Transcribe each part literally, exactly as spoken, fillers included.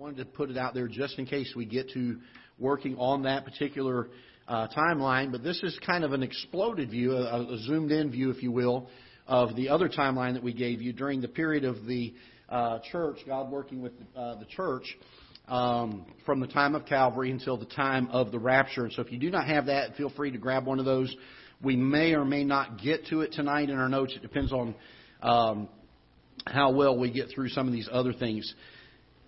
wanted to put it out there just in case we get to working on that particular uh, timeline. But this is kind of an exploded view, a, a zoomed-in view, if you will, of the other timeline that we gave you during the period of the uh, church, God working with uh, the church, um, from the time of Calvary until the time of the rapture. And so if you do not have that, feel free to grab one of those. We may or may not get to it tonight in our notes. It depends on um, how well we get through some of these other things.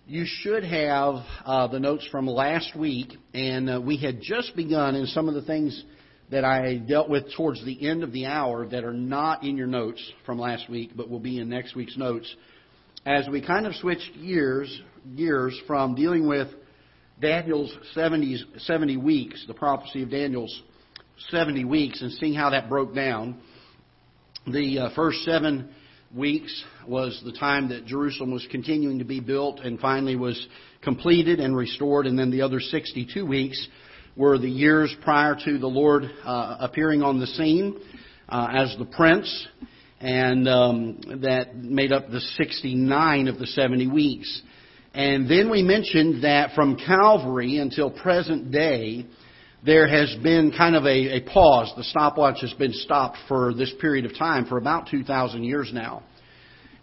You should have uh, the notes from last week, and uh, we had just begun in some of the things that I dealt with towards the end of the hour that are not in your notes from last week, but will be in next week's notes, as we kind of switched gears, gears from dealing with Daniel's seventy, seventy weeks, the prophecy of Daniel's seventy weeks, and seeing how that broke down. The uh, first seven weeks was the time that Jerusalem was continuing to be built and finally was completed and restored. And then the other sixty-two weeks were the years prior to the Lord uh, appearing on the scene uh, as the prince. And um, that made up the sixty-nine of the seventy weeks. And then we mentioned that from Calvary until present day, there has been kind of a, a pause. The stopwatch has been stopped for this period of time for about two thousand years now.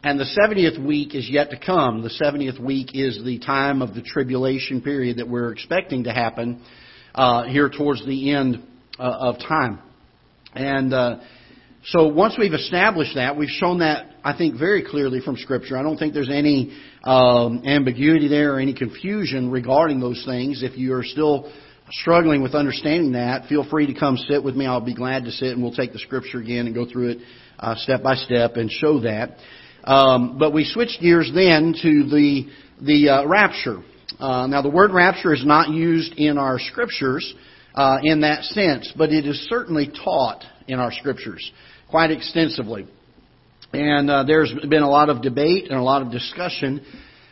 And the seventieth week is yet to come. The seventieth week is the time of the tribulation period that we're expecting to happen uh, here towards the end uh, of time. And uh, so once we've established that, we've shown that, I think, very clearly from Scripture. I don't think there's any um, ambiguity there or any confusion regarding those things. If you are still struggling with understanding that, feel free to come sit with me. I'll be glad to sit, and we'll take the Scripture again and go through it uh, step by step and show that. Um, but we switched gears then to the the uh, rapture. Uh, now, the word rapture is not used in our Scriptures uh, in that sense, but it is certainly taught in our Scriptures quite extensively. And uh, there's been a lot of debate and a lot of discussion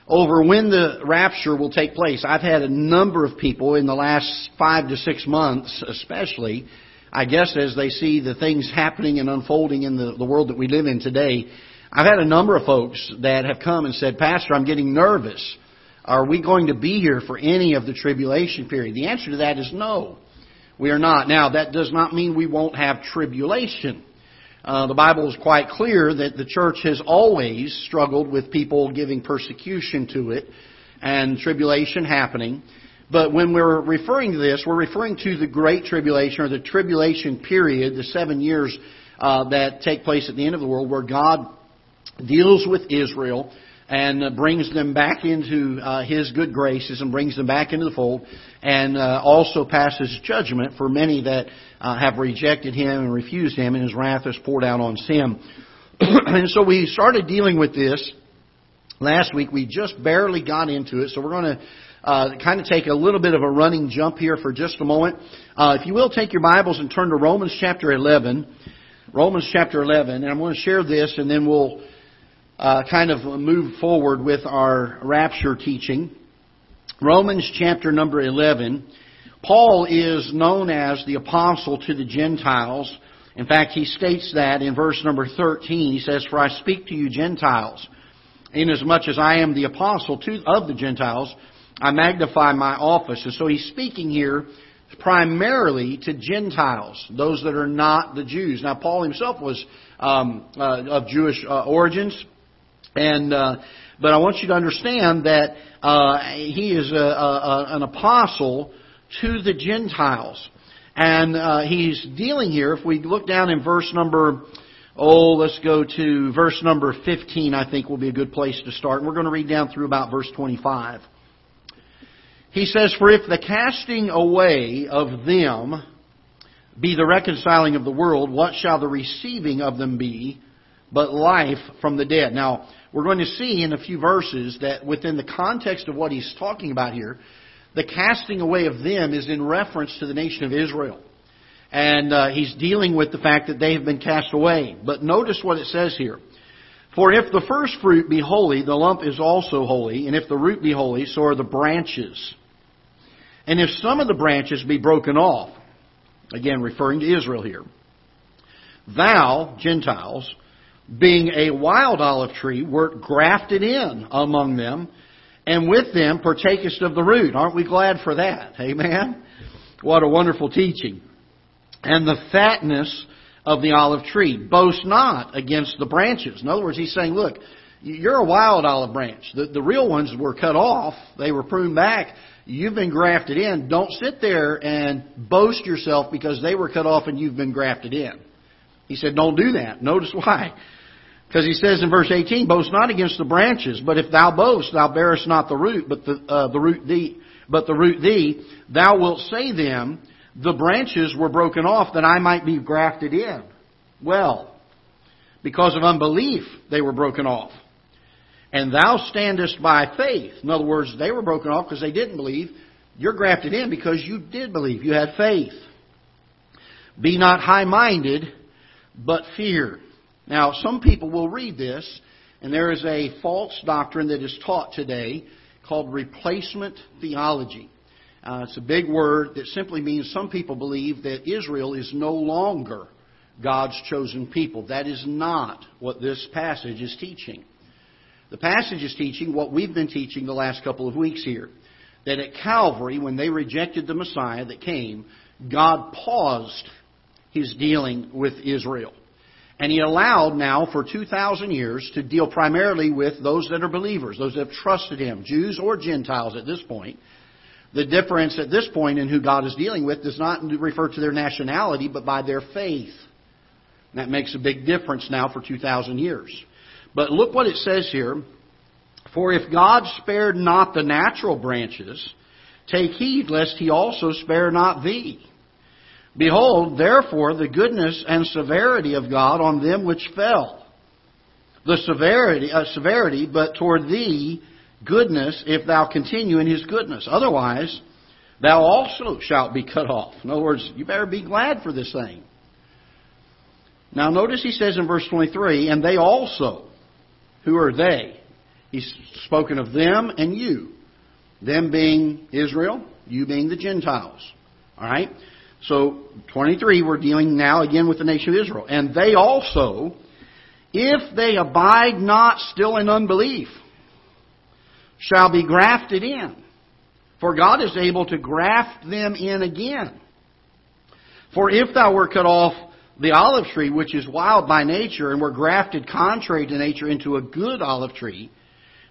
over when the rapture will take place. I've had a number of people in the last five to six months, especially, I guess as they see the things happening and unfolding in the, the world that we live in today, I've had a number of folks that have come and said, "Pastor, I'm getting nervous. Are we going to be here for any of the tribulation period?" The answer to that is no, we are not. Now, that does not mean we won't have tribulation. Uh, the Bible is quite clear that the church has always struggled with people giving persecution to it and tribulation happening. But when we're referring to this, we're referring to the Great Tribulation or the tribulation period, the seven years uh, that take place at the end of the world, where God deals with Israel and brings them back into uh, His good graces and brings them back into the fold, and uh, also passes judgment for many that uh, have rejected Him and refused Him, and His wrath is poured out on sin. And so we started dealing with this last week. We just barely got into it, so we're going to uh, kind of take a little bit of a running jump here for just a moment. Uh, if you will, take your Bibles and turn to Romans chapter eleven. Romans chapter eleven, and I'm going to share this, and then we'll Uh, kind of move forward with our rapture teaching. Romans chapter number eleven. Paul is known as the apostle to the Gentiles. In fact, he states that in verse number thirteen. He says, "For I speak to you Gentiles, inasmuch as I am the apostle to, of the Gentiles, I magnify my office." And so he's speaking here primarily to Gentiles, those that are not the Jews. Now, Paul himself was um, uh, of Jewish uh, origins. And uh, but I want you to understand that uh, he is a, a, an apostle to the Gentiles, and uh, he's dealing here. If we look down in verse number, oh, let's go to verse number fifteen. I think will be a good place to start. And we're going to read down through about verse twenty-five. He says, "For if the casting away of them be the reconciling of the world, what shall the receiving of them be but life from the dead?" Now, we're going to see in a few verses that within the context of what he's talking about here, the casting away of them is in reference to the nation of Israel. And uh, he's dealing with the fact that they have been cast away. But notice what it says here. "For if the first fruit be holy, the lump is also holy. And if the root be holy, so are the branches. And if some of the branches be broken off," again referring to Israel here, "thou," Gentiles, "being a wild olive tree, wert grafted in among them, and with them partakest of the root. Aren't we glad for that? Amen? What a wonderful teaching. And the fatness of the olive tree. Boast not against the branches. In other words, he's saying, look, you're a wild olive branch. The, the real ones were cut off. They were pruned back. You've been grafted in. Don't sit there and boast yourself because they were cut off and you've been grafted in. He said, don't do that. Notice why. Because he says in verse eighteen, boast not against the branches, but if thou boast, thou bearest not the root, but the, uh, the root thee, but the root thee, thou wilt say them, the branches were broken off that I might be grafted in. Well, because of unbelief, they were broken off. And thou standest by faith. In other words, they were broken off because they didn't believe. You're grafted in because you did believe. You had faith. Be not high-minded, but fear. Now, some people will read this, and there is a false doctrine that is taught today called replacement theology. Uh, it's a big word that simply means some people believe that Israel is no longer God's chosen people. That is not what this passage is teaching. The passage is teaching what we've been teaching the last couple of weeks here. That at Calvary, when they rejected the Messiah that came, God paused His dealing with Israel. And He allowed now for two thousand years to deal primarily with those that are believers, those that have trusted Him, Jews or Gentiles at this point. The difference at this point in who God is dealing with does not refer to their nationality, but by their faith. And that makes a big difference now for two thousand years. But look what it says here. For if God spared not the natural branches, take heed lest He also spare not thee. Behold, therefore, the goodness and severity of God on them which fell. The severity, uh, severity, but toward thee goodness, if thou continue in His goodness. Otherwise, thou also shalt be cut off. In other words, you better be glad for this thing. Now, notice he says in verse twenty-three, and they also. Who are they? He's spoken of them and you. Them being Israel, you being the Gentiles. All right? So, twenty-three, we're dealing now again with the nation of Israel. And they also, if they abide not still in unbelief, shall be grafted in. For God is able to graft them in again. For if thou wert cut off, the olive tree, which is wild by nature, and were grafted contrary to nature into a good olive tree,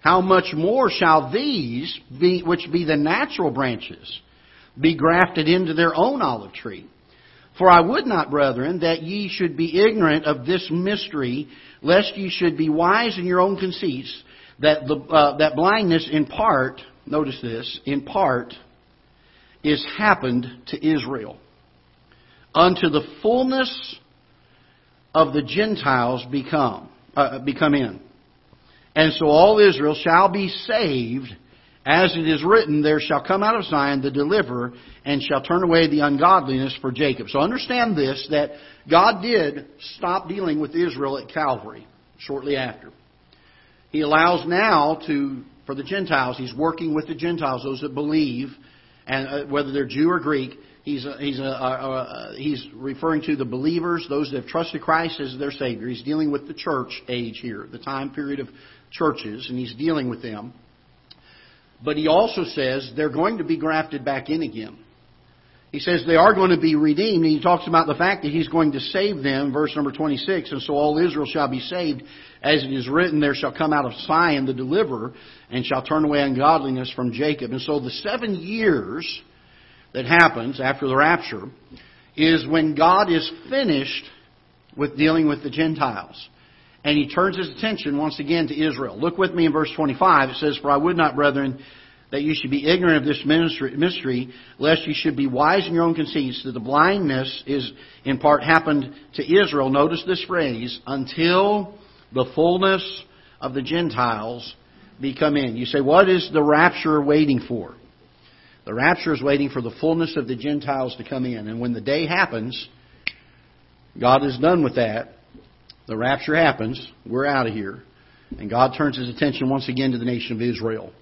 how much more shall these, be, which be the natural branches, be grafted into their own olive tree? For I would not, brethren, that ye should be ignorant of this mystery, lest ye should be wise in your own conceits, that, the, uh, that blindness in part, notice this, in part, is happened to Israel. Unto the fullness of the Gentiles become uh, become in. And so all Israel shall be saved, as it is written, there shall come out of Zion the deliverer, and shall turn away the ungodliness for Jacob. So understand this, that God did stop dealing with Israel at Calvary shortly after. He allows now to for the Gentiles, He's working with the Gentiles, those that believe, and uh, whether they're Jew or Greek. He's a, he's a, a, a, he's referring to the believers, those that have trusted Christ as their Savior. He's dealing with the church age here, the time period of churches, and He's dealing with them. But He also says they're going to be grafted back in again. He says they are going to be redeemed, and He talks about the fact that He's going to save them, verse number twenty-six, and so all Israel shall be saved, as it is written, there shall come out of Zion the deliverer, and shall turn away ungodliness from Jacob. And so the seven years that happens after the rapture is when God is finished with dealing with the Gentiles. And He turns His attention once again to Israel. Look with me in verse twenty-five. It says, for I would not, brethren, that you should be ignorant of this mystery, lest you should be wise in your own conceits, that the blindness is in part happened to Israel. Notice this phrase, until the fullness of the Gentiles become in. You say, what is the rapture waiting for? The rapture is waiting for the fullness of the Gentiles to come in. And when the day happens, God is done with that. The rapture happens. We're out of here. And God turns His attention once again to the nation of Israel.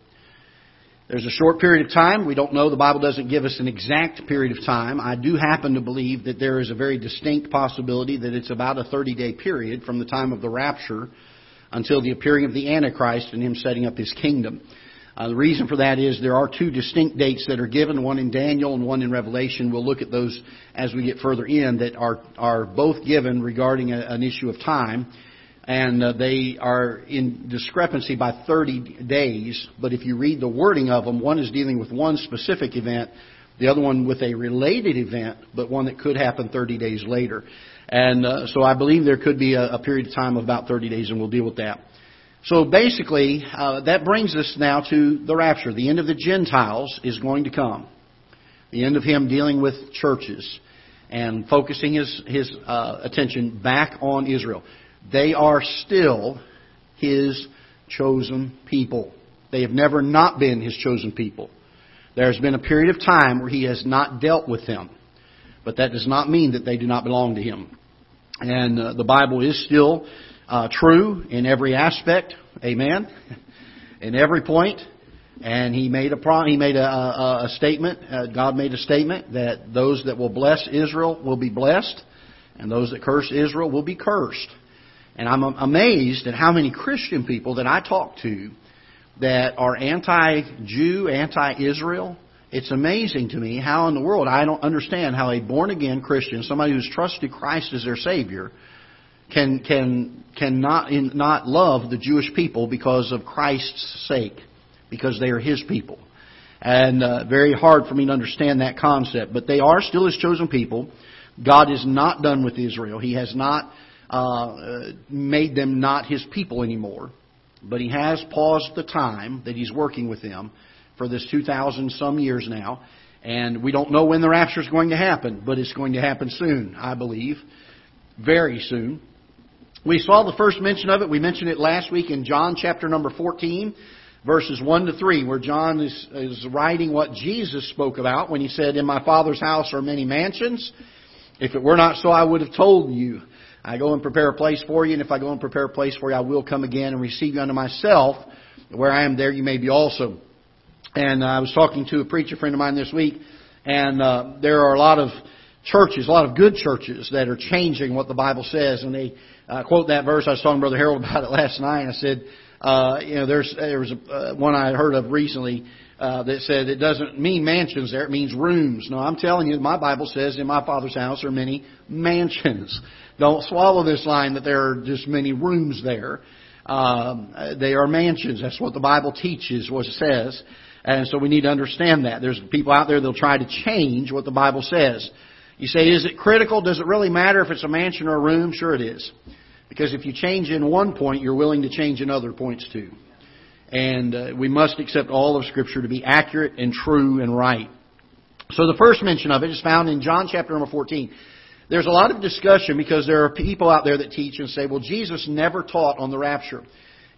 There's a short period of time. We don't know. The Bible doesn't give us an exact period of time. I do happen to believe that there is a very distinct possibility that it's about a thirty-day period from the time of the rapture until the appearing of the Antichrist and him setting up his kingdom. Uh, the reason for that is there are two distinct dates that are given, one in Daniel and one in Revelation. We'll look at those as we get further in, that are, are both given regarding a, an issue of time. And uh, they are in discrepancy by thirty days. But if you read the wording of them, one is dealing with one specific event, the other one with a related event, but one that could happen thirty days later. And uh, so I believe there could be a, a period of time of about thirty days, and we'll deal with that. So basically, uh, that brings us now to the rapture. The end of the Gentiles is going to come. The end of him dealing with churches and focusing his, his uh, attention back on Israel. They are still His chosen people. They have never not been His chosen people. There has been a period of time where He has not dealt with them. But that does not mean that they do not belong to Him. And uh, the Bible is still uh, true in every aspect. Amen? In every point. And He made a pro- He made a, a, a statement, uh, God made a statement that those that will bless Israel will be blessed, and those that curse Israel will be cursed. And I'm amazed at how many Christian people that I talk to that are anti-Jew, anti-Israel. It's amazing to me how in the world I don't understand how a born-again Christian, somebody who's trusted Christ as their Savior, can can can not, in, not love the Jewish people because of Christ's sake, because they are His people. And uh, very hard for me to understand that concept. But they are still His chosen people. God is not done with Israel. He has not Uh, made them not His people anymore. But He has paused the time that He's working with them for this two thousand some years now. And we don't know when the rapture is going to happen, but it's going to happen soon, I believe. Very soon. We saw the first mention of it. We mentioned it last week in John chapter number fourteen, verses one to three, where John is, is writing what Jesus spoke about when He said, "In my Father's house are many mansions. If it were not so, I would have told you. I go and prepare a place for you, and if I go and prepare a place for you, I will come again and receive you unto myself. Where I am, there you may be also." And uh, I was talking to a preacher friend of mine this week, and uh, there are a lot of churches, a lot of good churches that are changing what the Bible says. And they uh, quote that verse. I was talking to Brother Harold about it last night. I said, uh, you know, there's there was a, uh, one I heard of recently uh, that said it doesn't mean mansions there, it means rooms. No, I'm telling you, my Bible says, "In my Father's house are many mansions." Don't swallow this line that there are just many rooms there. Um, they are mansions. That's what the Bible teaches, what it says. And so we need to understand that. There's people out there that will try to change what the Bible says. You say, is it critical? Does it really matter if it's a mansion or a room? Sure it is. Because if you change in one point, you're willing to change in other points too. And uh, we must accept all of Scripture to be accurate and true and right. So the first mention of it is found in John chapter number fourteen. There's a lot of discussion because there are people out there that teach and say, well, Jesus never taught on the rapture.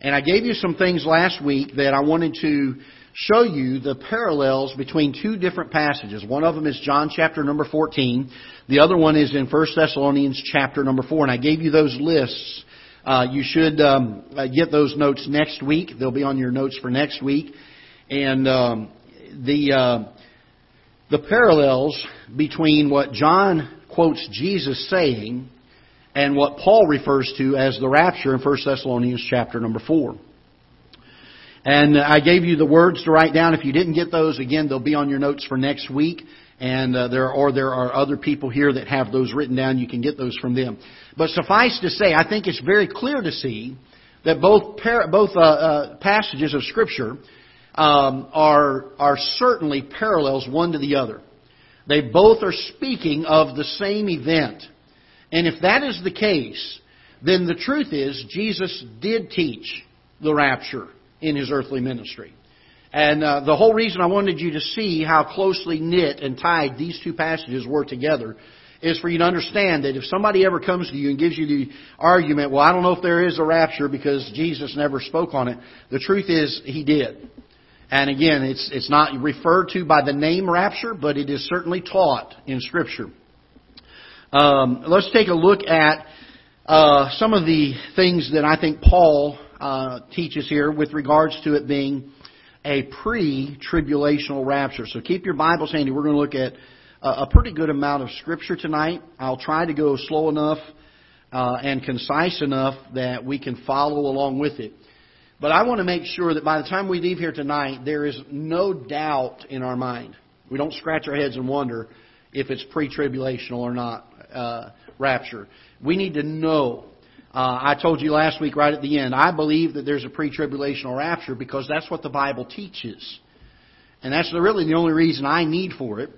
And I gave you some things last week that I wanted to show you the parallels between two different passages. One of them is John chapter number fourteen. The other one is in First Thessalonians chapter number four. And I gave you those lists. Uh, you should um, get those notes next week. They'll be on your notes for next week. And um, the, uh, the parallels between what John quotes Jesus saying and what Paul refers to as the rapture in First Thessalonians chapter number four. And I gave you the words to write down. If you didn't get those, again, they'll be on your notes for next week. And uh, there are, or there are other people here that have those written down. You can get those from them. But suffice to say, I think it's very clear to see that both par- both uh, uh, passages of Scripture um, are are certainly parallels one to the other. They both are speaking of the same event. And if that is the case, then the truth is Jesus did teach the rapture in His earthly ministry. And uh, the whole reason I wanted you to see how closely knit and tied these two passages were together is for you to understand that if somebody ever comes to you and gives you the argument, well, I don't know if there is a rapture because Jesus never spoke on it, the truth is He did. And again, it's it's not referred to by the name rapture, but it is certainly taught in Scripture. Um, let's take a look at uh, some of the things that I think Paul uh, teaches here with regards to it being a pre-tribulational rapture. So keep your Bibles handy. We're going to look at a, a pretty good amount of Scripture tonight. I'll try to go slow enough uh, and concise enough that we can follow along with it. But I want to make sure that by the time we leave here tonight, there is no doubt in our mind. We don't scratch our heads and wonder if it's pre-tribulational or not, uh, rapture. We need to know. Uh, I told you last week right at the end, I believe that there's a pre-tribulational rapture because that's what the Bible teaches. And that's really the only reason I need for it.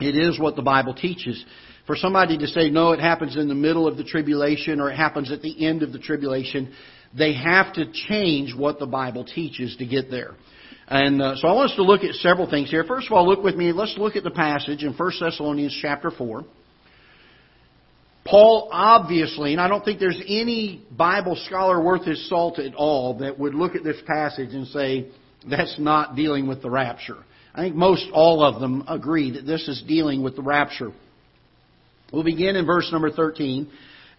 It is what the Bible teaches. For somebody to say, no, it happens in the middle of the tribulation or it happens at the end of the tribulation, they have to change what the Bible teaches to get there. And uh, so I want us to look at several things here. First of all, look with me. Let's look at the passage in First Thessalonians chapter four. Paul obviously, and I don't think there's any Bible scholar worth his salt at all that would look at this passage and say, that's not dealing with the rapture. I think most all of them agree that this is dealing with the rapture. We'll begin in verse number thirteen.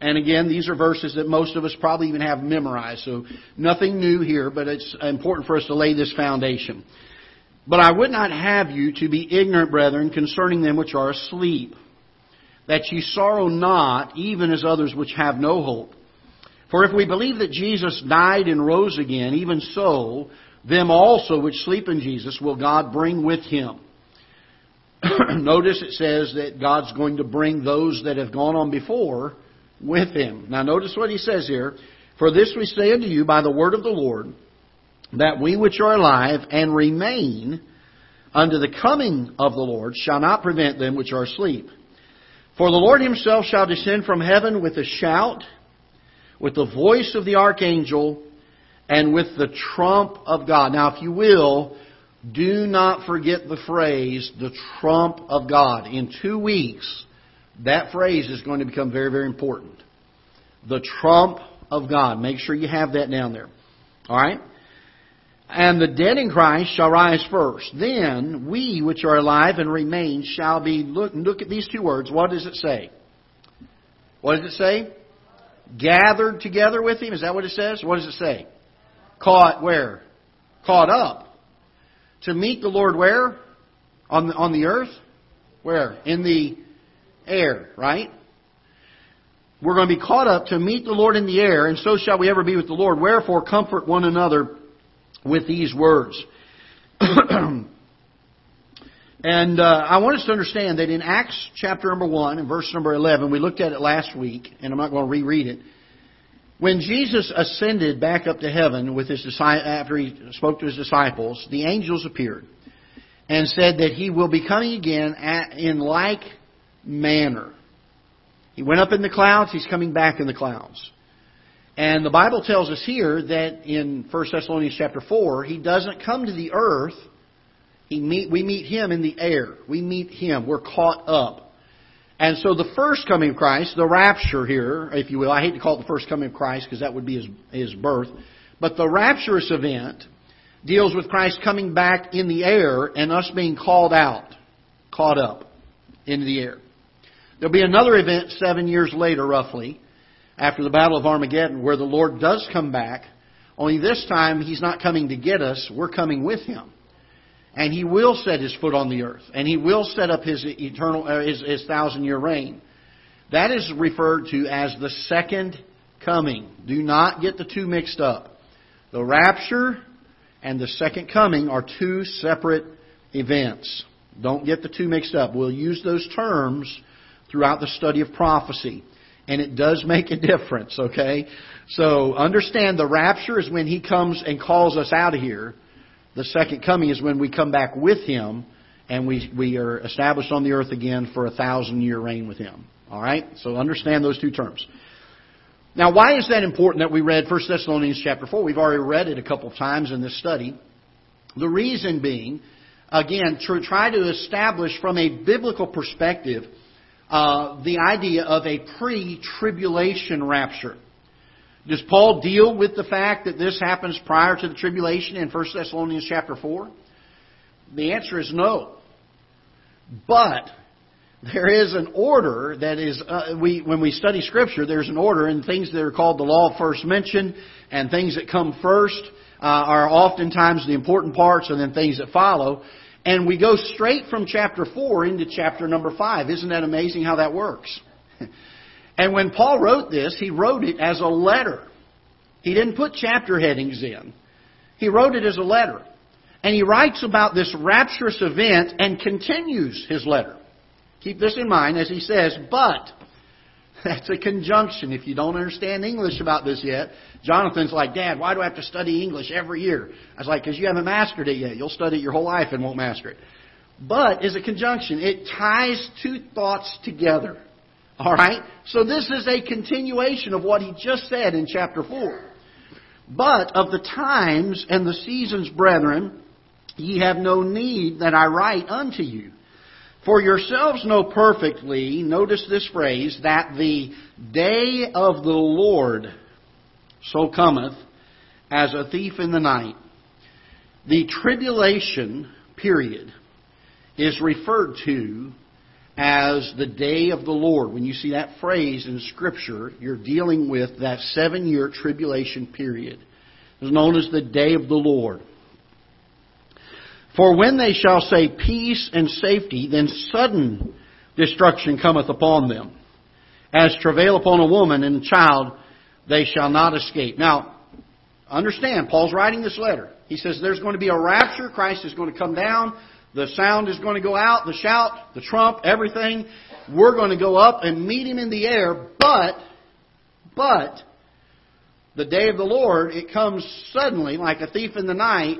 And again, these are verses that most of us probably even have memorized. So nothing new here, but it's important for us to lay this foundation. But I would not have you to be ignorant, brethren, concerning them which are asleep, that ye sorrow not, even as others which have no hope. For if we believe that Jesus died and rose again, even so, them also which sleep in Jesus will God bring with him. Notice it says that God's going to bring those that have gone on before with him. Now notice what he says here. For this we say unto you by the word of the Lord, that we which are alive and remain unto the coming of the Lord shall not prevent them which are asleep. For the Lord himself shall descend from heaven with a shout, with the voice of the archangel, and with the trump of God. Now if you will, do not forget the phrase, the trump of God. In two weeks, that phrase is going to become very, very important. The trump of God. Make sure you have that down there. All right? And the dead in Christ shall rise first. Then we which are alive and remain shall be... Look, look at these two words. What does it say? What does it say? Gathered together with him. Is that what it says? What does it say? Caught where? Caught up. To meet the Lord where? On the, on the earth? Where? In the... air, right? We're going to be caught up to meet the Lord in the air, and so shall we ever be with the Lord. Wherefore, comfort one another with these words. and uh, I want us to understand that in Acts chapter number one and verse number eleven, we looked at it last week, and I'm not going to reread it. When Jesus ascended back up to heaven with his disciples, after he spoke to his disciples, the angels appeared and said that he will be coming again at, in like manner. He went up in the clouds. He's coming back in the clouds. And the Bible tells us here that in First Thessalonians chapter four, he doesn't come to the earth. He meet, we meet him in the air. We meet him. We're caught up. And so the first coming of Christ, the rapture here, if you will, I hate to call it the first coming of Christ because that would be his, his birth. But the rapturous event deals with Christ coming back in the air and us being called out, caught up into the air. There'll be another event seven years later, roughly, after the Battle of Armageddon, where the Lord does come back, only this time He's not coming to get us, we're coming with Him. And He will set His foot on the earth, and He will set up His eternal, uh, His, His thousand-year reign. That is referred to as the second coming. Do not get the two mixed up. The rapture and the second coming are two separate events. Don't get the two mixed up. We'll use those terms throughout the study of prophecy. And it does make a difference, okay? So understand the rapture is when He comes and calls us out of here. The second coming is when we come back with Him and we, we are established on the earth again for a thousand-year reign with Him. All right? So understand those two terms. Now, why is that important that we read First Thessalonians chapter four? We've already read it a couple of times in this study. The reason being... Again, to try to establish from a biblical perspective uh, the idea of a pre-tribulation rapture. Does Paul deal with the fact that this happens prior to the tribulation in First Thessalonians chapter four? The answer is no. But there is an order that is, uh, we when we study Scripture, there's an order, and things that are called the law of first mention and things that come first Uh, are oftentimes the important parts and then things that follow. And we go straight from chapter four into chapter number five. Isn't that amazing how that works? And when Paul wrote this, he wrote it as a letter. He didn't put chapter headings in. He wrote it as a letter. And he writes about this rapturous event and continues his letter. Keep this in mind as he says, but, that's a conjunction. If you don't understand English about this yet, Jonathan's like, Dad, why do I have to study English every year? I was like, because you haven't mastered it yet. You'll study it your whole life and won't master it. But is a conjunction. It ties two thoughts together. All right? So this is a continuation of what he just said in chapter four. But of the times and the seasons, brethren, ye have no need that I write unto you. For yourselves know perfectly, notice this phrase, that the day of the Lord so cometh as a thief in the night. The tribulation period is referred to as the day of the Lord. When you see that phrase in Scripture, you're dealing with that seven-year tribulation period. It's known as the day of the Lord. For when they shall say peace and safety, then sudden destruction cometh upon them. As travail upon a woman and a child, they shall not escape. Now, understand, Paul's writing this letter. He says there's going to be a rapture. Christ is going to come down. The sound is going to go out, the shout, the trump, everything. We're going to go up and meet Him in the air. But, but, the day of the Lord, it comes suddenly like a thief in the night.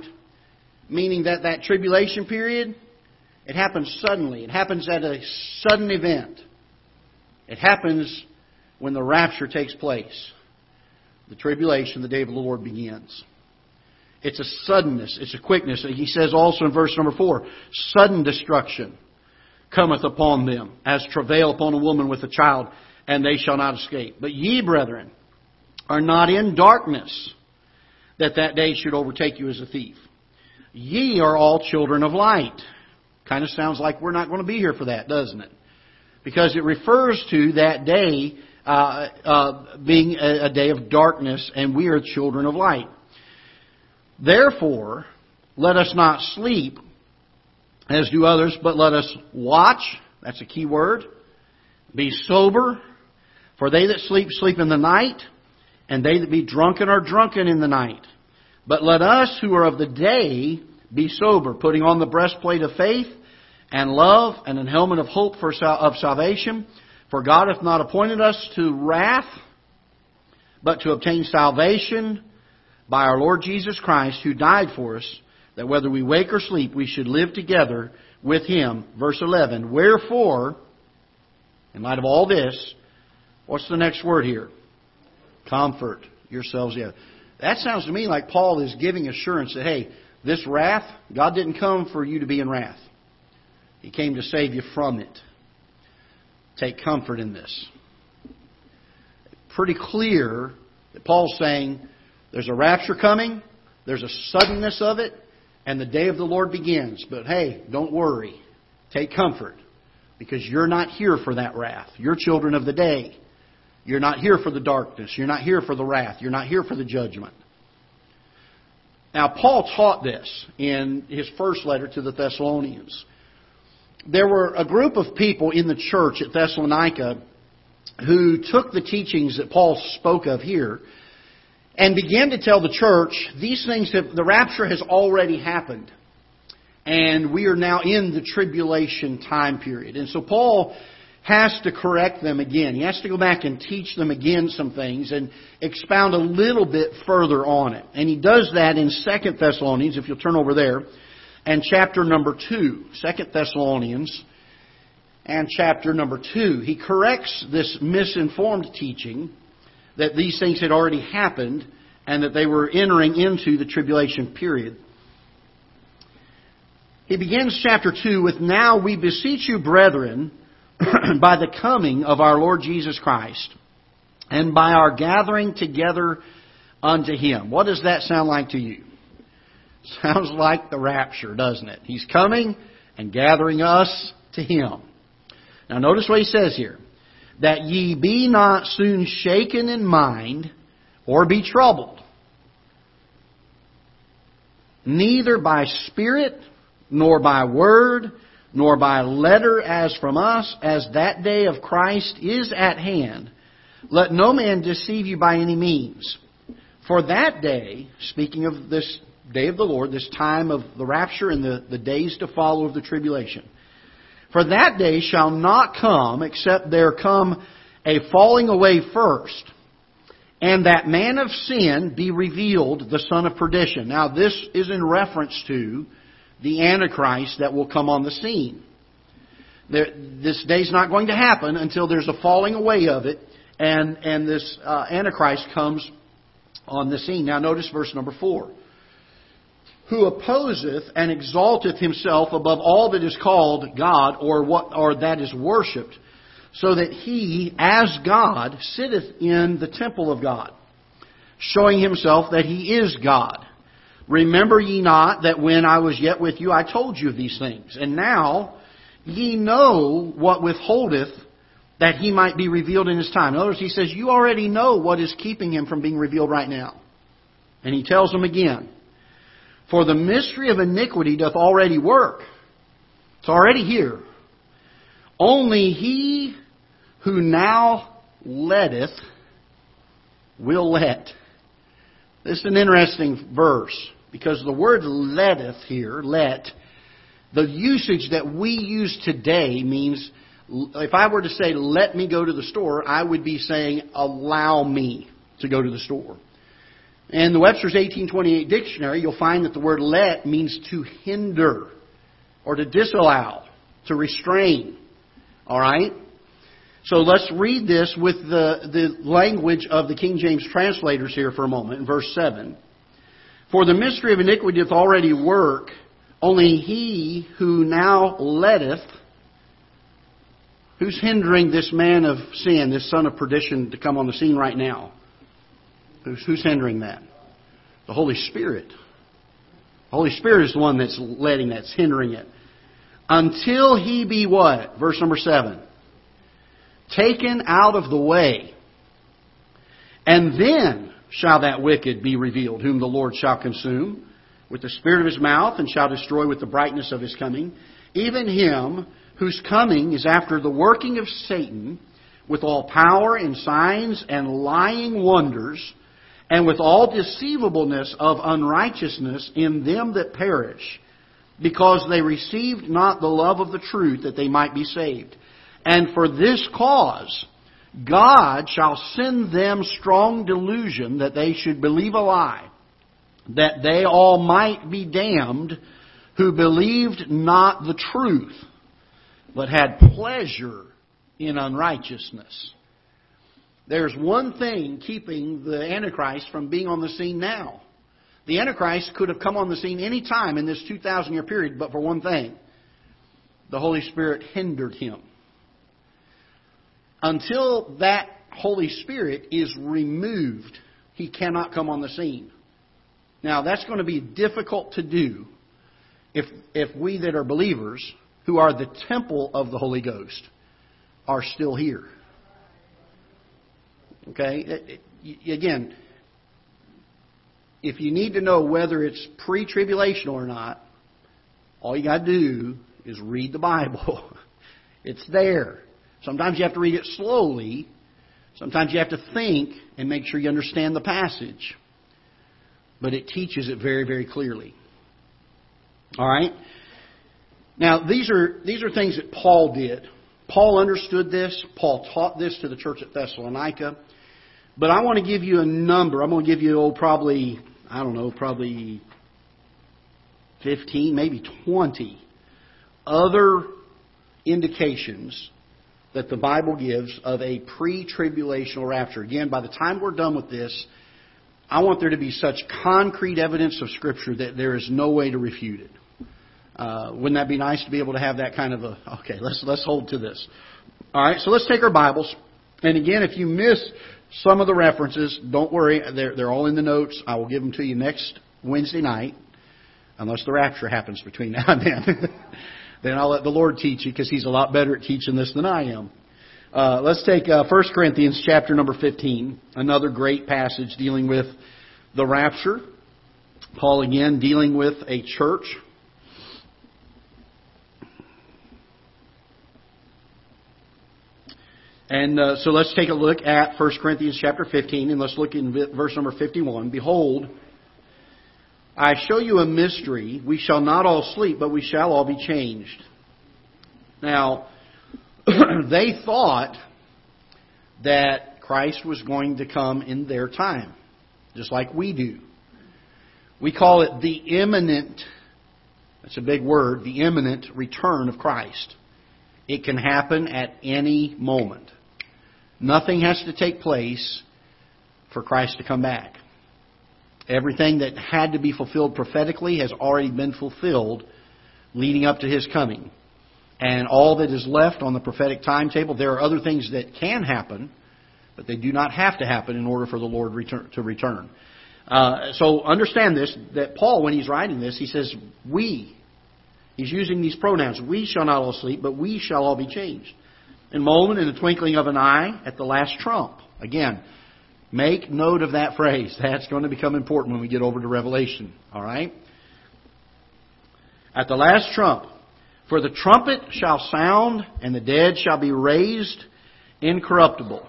Meaning that that tribulation period, it happens suddenly. It happens at a sudden event. It happens when the rapture takes place. The tribulation, the day of the Lord begins. It's a suddenness. It's a quickness. He says also in verse number four, sudden destruction cometh upon them, as travail upon a woman with a child, and they shall not escape. But ye, brethren, are not in darkness, that that day should overtake you as a thief. Ye are all children of light. Kind of sounds like we're not going to be here for that, doesn't it? Because it refers to that day uh, uh, being a, a day of darkness, and we are children of light. Therefore, let us not sleep as do others, but let us watch. That's a key word. Be sober. For they that sleep, sleep in the night, and they that be drunken are drunken in the night. But let us who are of the day be sober, putting on the breastplate of faith and love and an helmet of hope for of salvation. For God hath not appointed us to wrath, but to obtain salvation by our Lord Jesus Christ, who died for us, that whether we wake or sleep, we should live together with Him. Verse eleven, wherefore, in light of all this, what's the next word here? Comfort yourselves together. That sounds to me like Paul is giving assurance that, hey, this wrath, God didn't come for you to be in wrath. He came to save you from it. Take comfort in this. Pretty clear that Paul's saying there's a rapture coming, there's a suddenness of it, and the day of the Lord begins. But hey, don't worry. Take comfort, because you're not here for that wrath. You're children of the day. You're not here for the darkness. You're not here for the wrath. You're not here for the judgment. Now, Paul taught this in his first letter to the Thessalonians. There were a group of people in the church at Thessalonica who took the teachings that Paul spoke of here and began to tell the church, these things have, the rapture has already happened. And we are now in the tribulation time period. And so Paul has to correct them again. He has to go back and teach them again some things and expound a little bit further on it. And he does that in Second Thessalonians, if you'll turn over there, and chapter number two. Second Thessalonians and chapter number two. He corrects this misinformed teaching that these things had already happened and that they were entering into the tribulation period. He begins chapter two with, now we beseech you, brethren, by the coming of our Lord Jesus Christ, and by our gathering together unto Him. What does that sound like to you? Sounds like the rapture, doesn't it? He's coming and gathering us to Him. Now notice what he says here. That ye be not soon shaken in mind, or be troubled, neither by spirit, nor by word, nor by letter as from us, as that day of Christ is at hand. Let no man deceive you by any means. For that day, speaking of this day of the Lord, this time of the rapture and the, the days to follow of the tribulation, for that day shall not come except there come a falling away first, and that man of sin be revealed, the son of perdition. Now this is in reference to the Antichrist that will come on the scene. There, this day's not going to happen until there's a falling away of it, and, and this uh, Antichrist comes on the scene. Now notice verse number four. Who opposeth and exalteth himself above all that is called God, or what, or that is worshipped, so that he, as God, sitteth in the temple of God, showing himself that he is God. Remember ye not that when I was yet with you, I told you these things, and now ye know what withholdeth, that he might be revealed in his time. In other words, he says, you already know what is keeping him from being revealed right now. And he tells them again, for the mystery of iniquity doth already work. It's already here. Only he who now letteth will let. This is an interesting verse, because the word letteth here, let, the usage that we use today means, if I were to say, let me go to the store, I would be saying, allow me to go to the store. In the Webster's eighteen twenty-eight dictionary, you'll find that the word let means to hinder, or to disallow, to restrain. All right? So let's read this with the, the language of the King James translators here for a moment in verse seven. For the mystery of iniquity doth already work, only he who now letteth, who's hindering this man of sin, this son of perdition, to come on the scene right now? Who's, who's hindering that? The Holy Spirit. The Holy Spirit is the one that's letting, that's hindering it. Until he be what? Verse number seven. Taken out of the way. And then shall that wicked be revealed, whom the Lord shall consume with the spirit of his mouth, and shall destroy with the brightness of his coming. Even him whose coming is after the working of Satan, with all power and signs and lying wonders, and with all deceivableness of unrighteousness in them that perish, because they received not the love of the truth, that they might be saved. And for this cause, God shall send them strong delusion, that they should believe a lie, that they all might be damned, who believed not the truth, but had pleasure in unrighteousness. There's one thing keeping the Antichrist from being on the scene now. The Antichrist could have come on the scene any time in this two thousand year period, but for one thing, the Holy Spirit hindered him. Until that Holy Spirit is removed, he cannot come on the scene. Now, that's going to be difficult to do if if we that are believers, who are the temple of the Holy Ghost, are still here. Okay? It, it, again, if you need to know whether it's pre-tribulational or not, all you got to do is read the Bible. It's there. Sometimes you have to read it slowly. Sometimes you have to think and make sure you understand the passage. But it teaches it very, very clearly. All right? Now, these are these are things that Paul did. Paul understood this. Paul taught this to the church at Thessalonica. But I want to give you a number. I'm going to give you oh, probably, I don't know, probably fifteen, maybe twenty other indications that the Bible gives of a pre-tribulational rapture. Again, by the time we're done with this, I want there to be such concrete evidence of Scripture that there is no way to refute it. Uh, wouldn't that be nice to be able to have that kind of a, okay, let's let's hold to this. All right, so let's take our Bibles. And again, if you miss some of the references, don't worry. They're, they're all in the notes. I will give them to you next Wednesday night, unless the rapture happens between now and then. Then I'll let the Lord teach you, because He's a lot better at teaching this than I am. Uh, let's take uh, First Corinthians chapter number fifteen, another great passage dealing with the rapture. Paul again dealing with a church. And uh, so let's take a look at First Corinthians chapter fifteen, and let's look in verse number fifty-one. Behold, I show you a mystery. We shall not all sleep, but we shall all be changed. Now, they thought that Christ was going to come in their time, just like we do. We call it the imminent, that's a big word, the imminent return of Christ. It can happen at any moment. Nothing has to take place for Christ to come back. Everything that had to be fulfilled prophetically has already been fulfilled leading up to His coming. And all that is left on the prophetic timetable, there are other things that can happen, but they do not have to happen in order for the Lord return, to return. Uh, so understand this, that Paul, when he's writing this, he says, we, he's using these pronouns, we shall not all sleep, but we shall all be changed. In a moment, in the twinkling of an eye, at the last trump. Again, make note of that phrase. That's going to become important when we get over to Revelation. All right? At the last trump. For the trumpet shall sound, and the dead shall be raised incorruptible.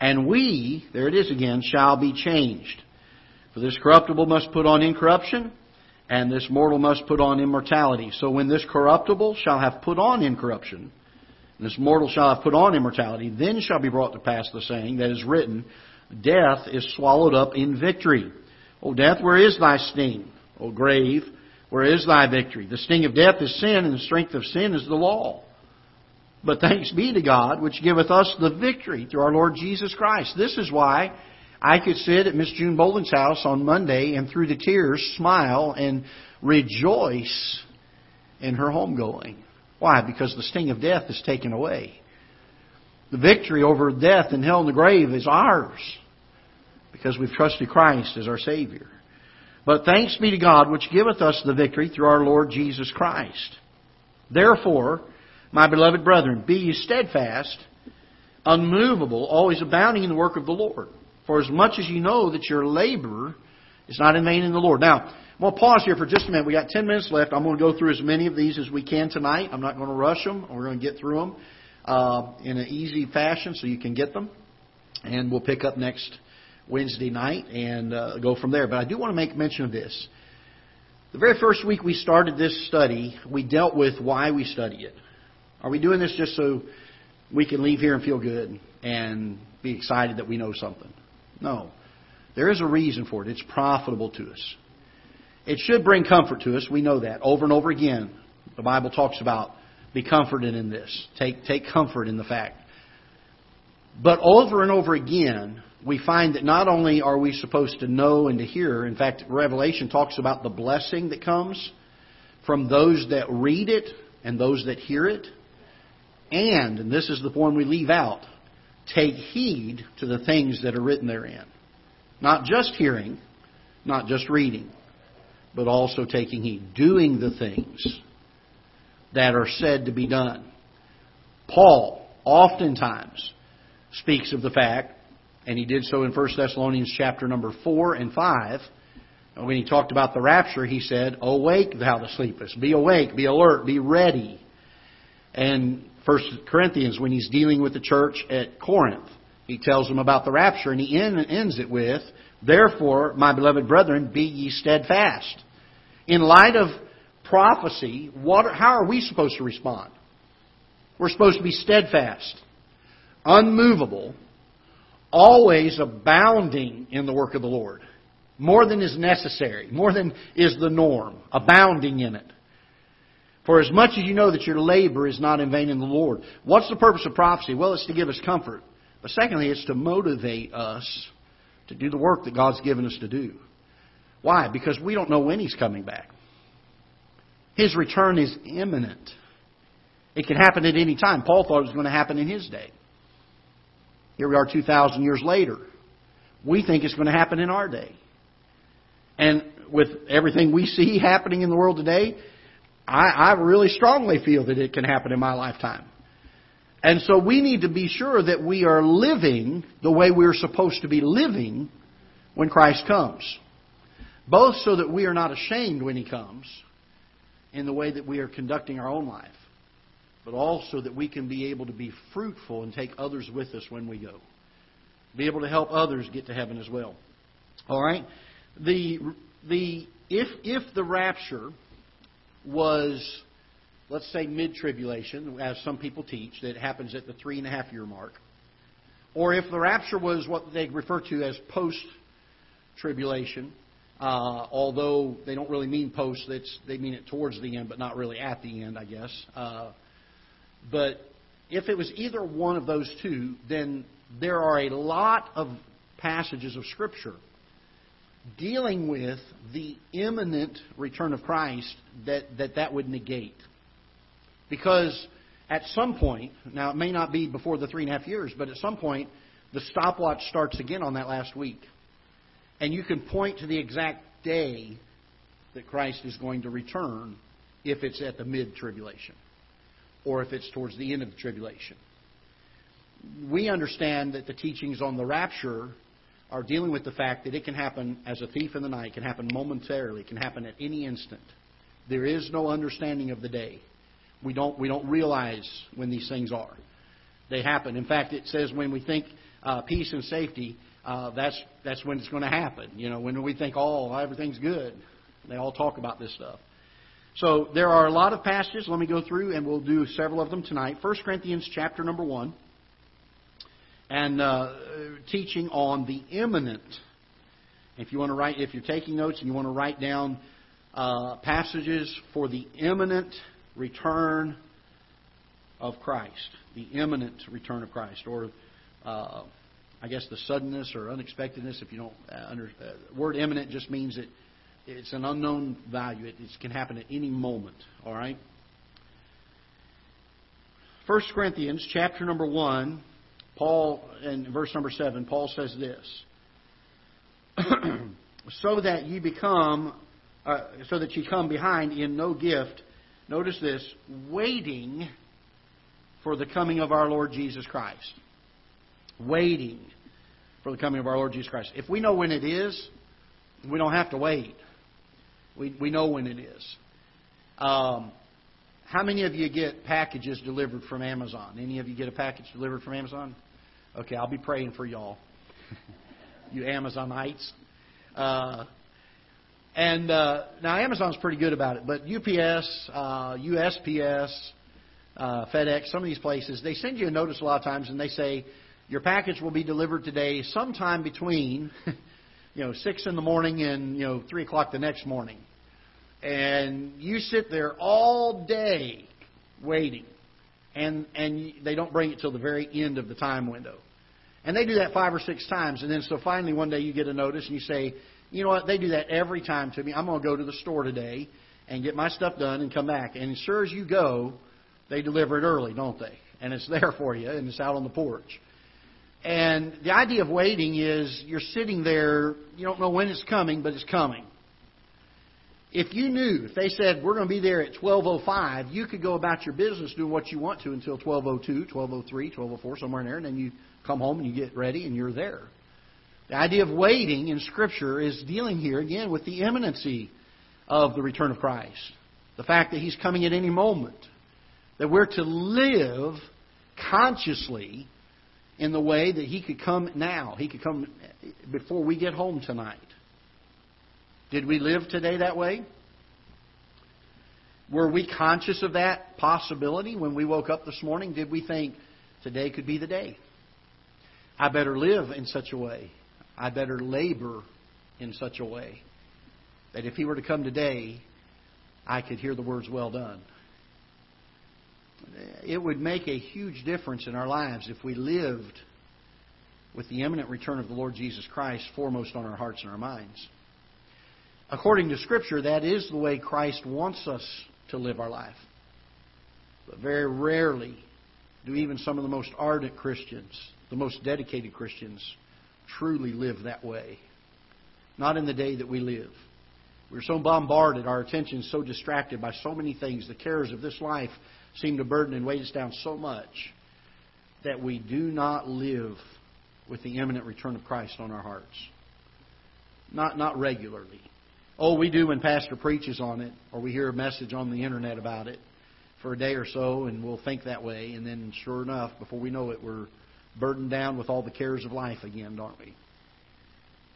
And we, there it is again, shall be changed. For this corruptible must put on incorruption, and this mortal must put on immortality. So when this corruptible shall have put on incorruption, and this mortal shall have put on immortality, then shall be brought to pass the saying that is written, Death is swallowed up in victory. O death, where is thy sting? O grave, where is thy victory? The sting of death is sin, and the strength of sin is the law. But thanks be to God, which giveth us the victory through our Lord Jesus Christ. This is why I could sit at Miss June Boland's house on Monday and through the tears smile and rejoice in her homegoing. Why? Because the sting of death is taken away. The victory over death and hell and the grave is ours because we've trusted Christ as our Savior. But thanks be to God, which giveth us the victory through our Lord Jesus Christ. Therefore, my beloved brethren, be ye steadfast, unmovable, always abounding in the work of the Lord. For as much as you know that your labor is not in vain in the Lord. Now, we'll pause here for just a minute. We got ten minutes left. I'm going to go through as many of these as we can tonight. I'm not going to rush them. We're going to get through them uh, in an easy fashion so you can get them. And we'll pick up next Wednesday night and uh, go from there. But I do want to make mention of this. The very first week we started this study, we dealt with why we study it. Are we doing this just so we can leave here and feel good and be excited that we know something? No. There is a reason for it. It's profitable to us. It should bring comfort to us. We know that. Over and over again, the Bible talks about be comforted in this. Take, take comfort in the fact. But over and over again, we find that not only are we supposed to know and to hear, in fact, Revelation talks about the blessing that comes from those that read it and those that hear it. And, and this is the one we leave out, take heed to the things that are written therein. Not just hearing, not just reading, but also taking heed, doing the things that are said to be done. Paul oftentimes speaks of the fact, and he did so in First Thessalonians chapter number four and five. And when he talked about the rapture, he said, Awake thou that sleepest. Be awake, be alert, be ready. And First Corinthians, when he's dealing with the church at Corinth, he tells them about the rapture, and he ends it with, Therefore, my beloved brethren, be ye steadfast. In light of prophecy, what, how are we supposed to respond? We're supposed to be steadfast, unmovable, always abounding in the work of the Lord. More than is necessary. More than is the norm. Abounding in it. For as much as you know that your labor is not in vain in the Lord. What's the purpose of prophecy? Well, it's to give us comfort. But secondly, it's to motivate us to do the work that God's given us to do. Why? Because we don't know when He's coming back. His return is imminent. It can happen at any time. Paul thought it was going to happen in his day. Here we are two thousand years later. We think it's going to happen in our day. And with everything we see happening in the world today, I, I really strongly feel that it can happen in my lifetime. And so we need to be sure that we are living the way we're supposed to be living when Christ comes. Both so that we are not ashamed when He comes in the way that we are conducting our own life. but also that we can be able to be fruitful and take others with us when we go. Be able to help others get to heaven as well. All right? The the if if the rapture was, let's say, mid-tribulation, as some people teach, that happens at the three and a half year mark, or if the rapture was what they refer to as post-tribulation, uh, although they don't really mean post, that's, they mean it towards the end, but not really at the end, I guess. Uh, but if it was either one of those two, then there are a lot of passages of Scripture dealing with the imminent return of Christ that, that that would negate. Because at some point, now it may not be before the three and a half years, but at some point the stopwatch starts again on that last week. And you can point to the exact day that Christ is going to return if it's at the mid-tribulation or if it's towards the end of the tribulation. We understand that the teachings on the rapture are dealing with the fact that it can happen as a thief in the night, it can happen momentarily, it can happen at any instant. There is no understanding of the day. We don't we don't realize when these things are. They happen. In fact, it says when we think uh, peace and safety, uh, that's that's when it's going to happen. You know, when we think, oh, everything's good. They all talk about this stuff. So there are a lot of passages. Let me go through, and we'll do several of them tonight. First Corinthians chapter number one. And uh, teaching on the imminent. If you want to write, if you're taking notes and you want to write down uh, passages for the imminent return of Christ, the imminent return of Christ, or uh, I guess the suddenness or unexpectedness. If you don't uh, under, uh, word imminent just means that it's an unknown value. It, it can happen at any moment. All right. First Corinthians chapter number one. Paul, in verse number seven, Paul says this, so that ye become, uh, so that ye come behind in no gift, notice this, waiting for the coming of our Lord Jesus Christ. Waiting for the coming of our Lord Jesus Christ. If we know when it is, we don't have to wait. We, we know when it is. Um... How many of you get packages delivered from Amazon? Any of you get a package delivered from Amazon? Okay, I'll be praying for y'all, you Amazonites. Uh, and uh, now Amazon's pretty good about it, but U P S, uh, U S P S, uh, FedEx, some of these places, they send you a notice a lot of times, and they say your package will be delivered today, sometime between, you know, six in the morning and you know three o'clock the next morning. And you sit there all day waiting, and and they don't bring it till the very end of the time window. And they do that five or six times, and then so finally one day you get a notice, and you say, you know what, they do that every time to me. I'm going to go to the store today and get my stuff done and come back. And as sure as you go, they deliver it early, don't they? And it's there for you, and it's out on the porch. And the idea of waiting is you're sitting there, you don't know when it's coming, but it's coming. If you knew, if they said, we're going to be there at twelve oh five, you could go about your business doing what you want to until twelve oh two, twelve oh three, twelve oh four, somewhere in there, and then you come home and you get ready and you're there. The idea of waiting in Scripture is dealing here, again, with the imminency of the return of Christ. The fact that He's coming at any moment. That we're to live consciously in the way that He could come now. He could come before we get home tonight. Did we live today that way? Were we conscious of that possibility when we woke up this morning? Did we think, today could be the day? I better live in such a way. I better labor in such a way that if He were to come today, I could hear the words, well done. It would make a huge difference in our lives if we lived with the imminent return of the Lord Jesus Christ foremost on our hearts and our minds. According to Scripture, that is the way Christ wants us to live our life. But very rarely do even some of the most ardent Christians, the most dedicated Christians, truly live that way. Not in the day that we live. We're so bombarded, our attention is so distracted by so many things. The cares of this life seem to burden and weigh us down so much that we do not live with the imminent return of Christ on our hearts. Not, not regularly. Oh, we do when Pastor preaches on it, or we hear a message on the internet about it for a day or so, and we'll think that way. And then, sure enough, before we know it, we're burdened down with all the cares of life again, aren't we?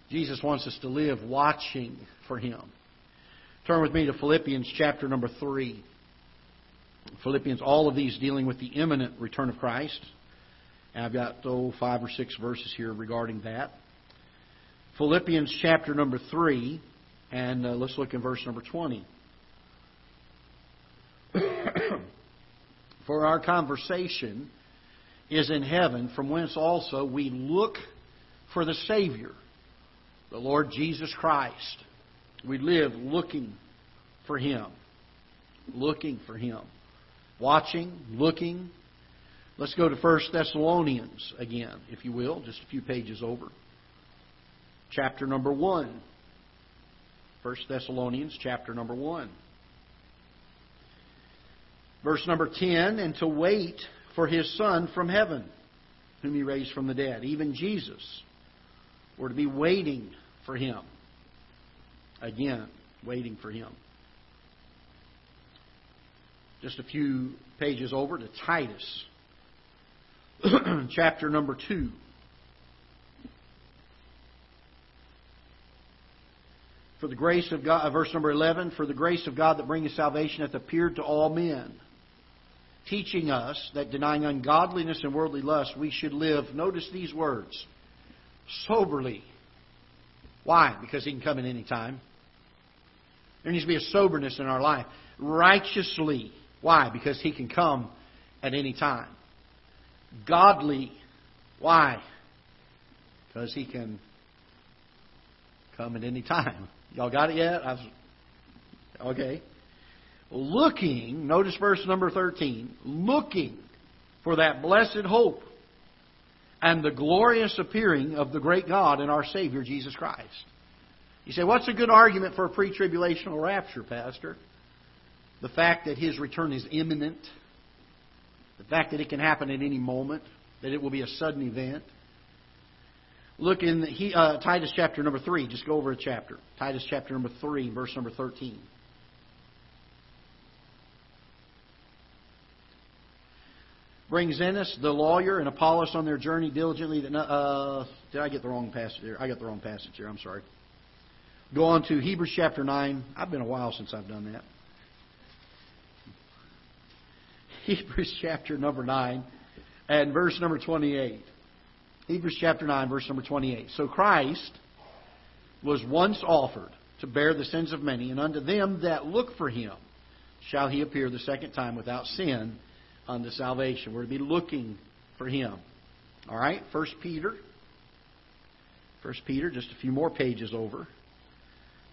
Jesus wants us to live watching for Him. Turn with me to Philippians chapter number three. Philippians, all of these dealing with the imminent return of Christ. And I've got oh, five or six verses here regarding that. Philippians chapter number three, and uh, let's look in verse number twenty. For our conversation is in heaven, from whence also we look for the Savior, the Lord Jesus Christ. We live looking for Him. Looking for Him. Watching, looking. Let's go to First Thessalonians again, if you will, just a few pages over. Chapter number one. First Thessalonians, chapter number one. Verse number ten, and to wait for His Son from heaven, whom He raised from the dead, even Jesus. We're to be waiting for Him. Again, waiting for Him. Just a few pages over to Titus, chapter number two. For the grace of God, verse number eleven, for the grace of God that bringeth salvation hath appeared to all men, teaching us that denying ungodliness and worldly lust, we should live, notice these words, soberly. Why? Because He can come at any time. There needs to be a soberness in our life. Righteously. Why? Because He can come at any time. Godly. Why? Because He can come at any time. Y'all got it yet? I was... Okay. Looking, notice verse number thirteen, looking for that blessed hope and the glorious appearing of the great God and our Savior, Jesus Christ. You say, what's a good argument for a pre-tribulational rapture, Pastor? The fact that His return is imminent. The fact that it can happen at any moment. That it will be a sudden event. Look in the, he, uh, Titus chapter number three. Just go over a chapter. Titus chapter number three, verse number thirteen. Brings Zenos, the lawyer, and Apollos on their journey diligently. That, uh, did I get the wrong passage here? I got the wrong passage here. I'm sorry. Go on to Hebrews chapter nine. I've been a while since I've done that. Hebrews chapter number nine and verse number twenty-eight. Hebrews chapter nine, verse number twenty-eight. So Christ was once offered to bear the sins of many, and unto them that look for Him shall He appear the second time without sin unto salvation. We're to be looking for Him. All right, First Peter. First Peter, just a few more pages over.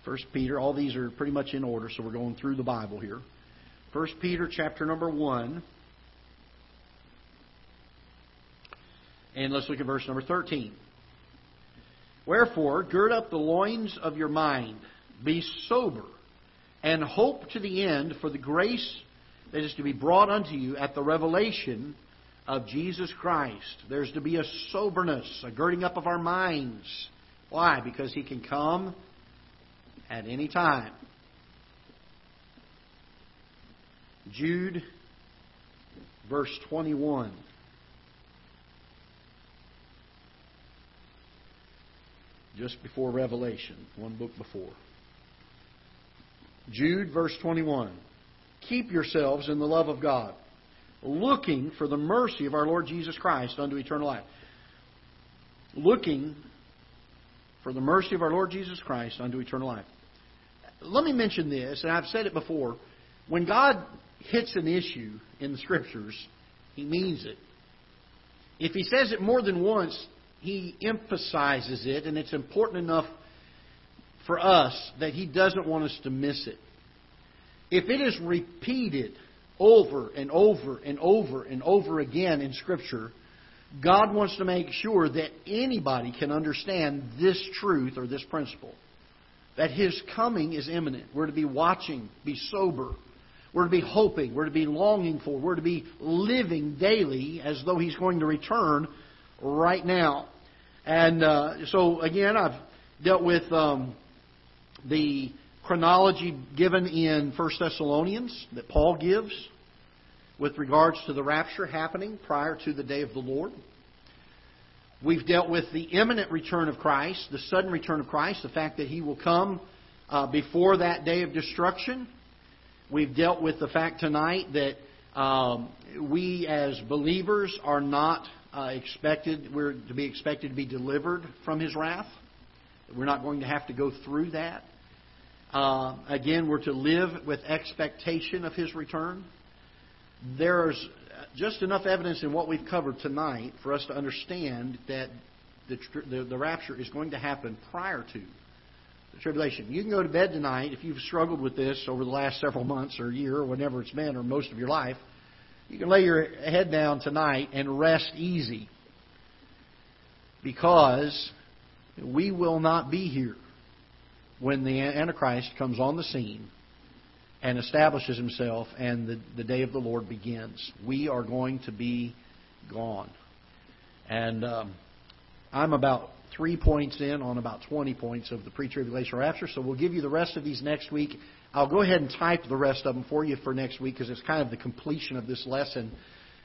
First Peter, all these are pretty much in order, so we're going through the Bible here. First Peter chapter number one. And let's look at verse number thirteen. Wherefore, gird up the loins of your mind, be sober, and hope to the end for the grace that is to be brought unto you at the revelation of Jesus Christ. There's to be a soberness, a girding up of our minds. Why? Because He can come at any time. Jude, verse twenty-one. Just before Revelation, one book before. Jude, verse twenty-one. Keep yourselves in the love of God, looking for the mercy of our Lord Jesus Christ unto eternal life. Looking for the mercy of our Lord Jesus Christ unto eternal life. Let me mention this, and I've said it before. When God hits an issue in the Scriptures, He means it. If He says it more than once, He emphasizes it, and it's important enough for us that He doesn't want us to miss it. If it is repeated over and over and over and over again in Scripture, God wants to make sure that anybody can understand this truth or this principle, that His coming is imminent. We're to be watching, be sober. We're to be hoping. We're to be longing for. We're to be living daily as though He's going to return right now. And uh, so, again, I've dealt with um, the chronology given in First Thessalonians that Paul gives. with regards to the rapture happening prior to the day of the Lord. We've dealt with the imminent return of Christ, the sudden return of Christ, the fact that He will come uh, before that day of destruction. We've dealt with the fact tonight that um, we as believers are not uh, expected, we're to be expected to be delivered from His wrath. We're not going to have to go through that. Uh, again, we're to live with expectation of His return. There's just enough evidence in what we've covered tonight for us to understand that the, the, the rapture is going to happen prior to the tribulation. You can go to bed tonight if you've struggled with this over the last several months or year or whenever it's been or most of your life. You can lay your head down tonight and rest easy because we will not be here when the Antichrist comes on the scene and establishes himself, and the, the day of the Lord begins. We are going to be gone. And um, I'm about three points in on about twenty points of the pre-tribulation rapture, so we'll give you the rest of these next week. I'll go ahead and type the rest of them for you for next week because it's kind of the completion of this lesson.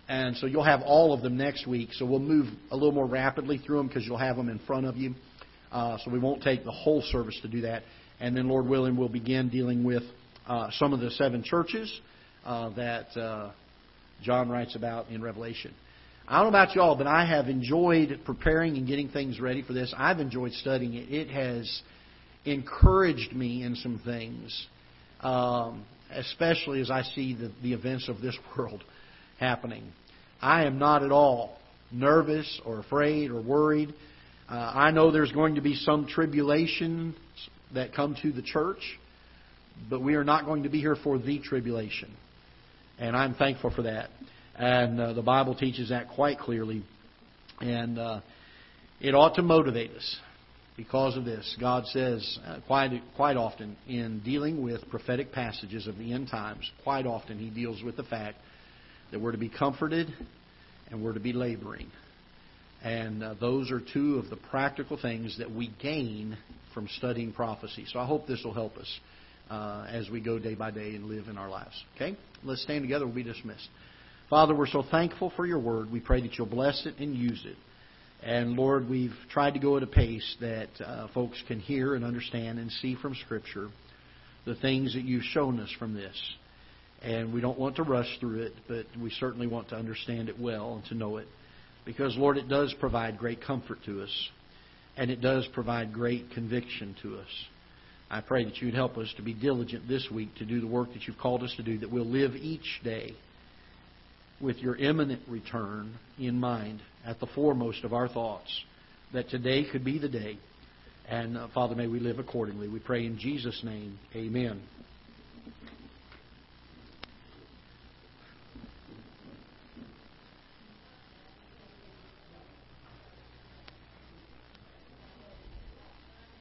And so you'll have all of them next week. So we'll move a little more rapidly through them because you'll have them in front of you. Uh, so we won't take the whole service to do that. And then, Lord willing, we'll begin dealing with Uh, some of the seven churches uh, that uh, John writes about in Revelation. I don't know about you all, but I have enjoyed preparing and getting things ready for this. I've enjoyed studying it. It has encouraged me in some things, um, especially as I see the, the events of this world happening. I am not at all nervous or afraid or worried. Uh, I know there's going to be some tribulations that come to the church, but we are not going to be here for the tribulation. And I'm thankful for that. And uh, the Bible teaches that quite clearly. And uh, it ought to motivate us because of this. God says uh, quite, quite often in dealing with prophetic passages of the end times, quite often He deals with the fact that we're to be comforted and we're to be laboring. And uh, those are two of the practical things that we gain from studying prophecy. So I hope this will help us Uh, as we go day by day and live in our lives. Okay? Let's stand together. We'll be dismissed. Father, we're so thankful for Your Word. We pray that You'll bless it and use it. And Lord, we've tried to go at a pace that uh, folks can hear and understand and see from Scripture the things that You've shown us from this. And we don't want to rush through it, but we certainly want to understand it well and to know it. Because, Lord, it does provide great comfort to us. And it does provide great conviction to us. I pray that You'd help us to be diligent this week to do the work that You've called us to do, that we'll live each day with Your imminent return in mind at the foremost of our thoughts, that today could be the day. And, uh, Father, may we live accordingly. We pray in Jesus' name. Amen.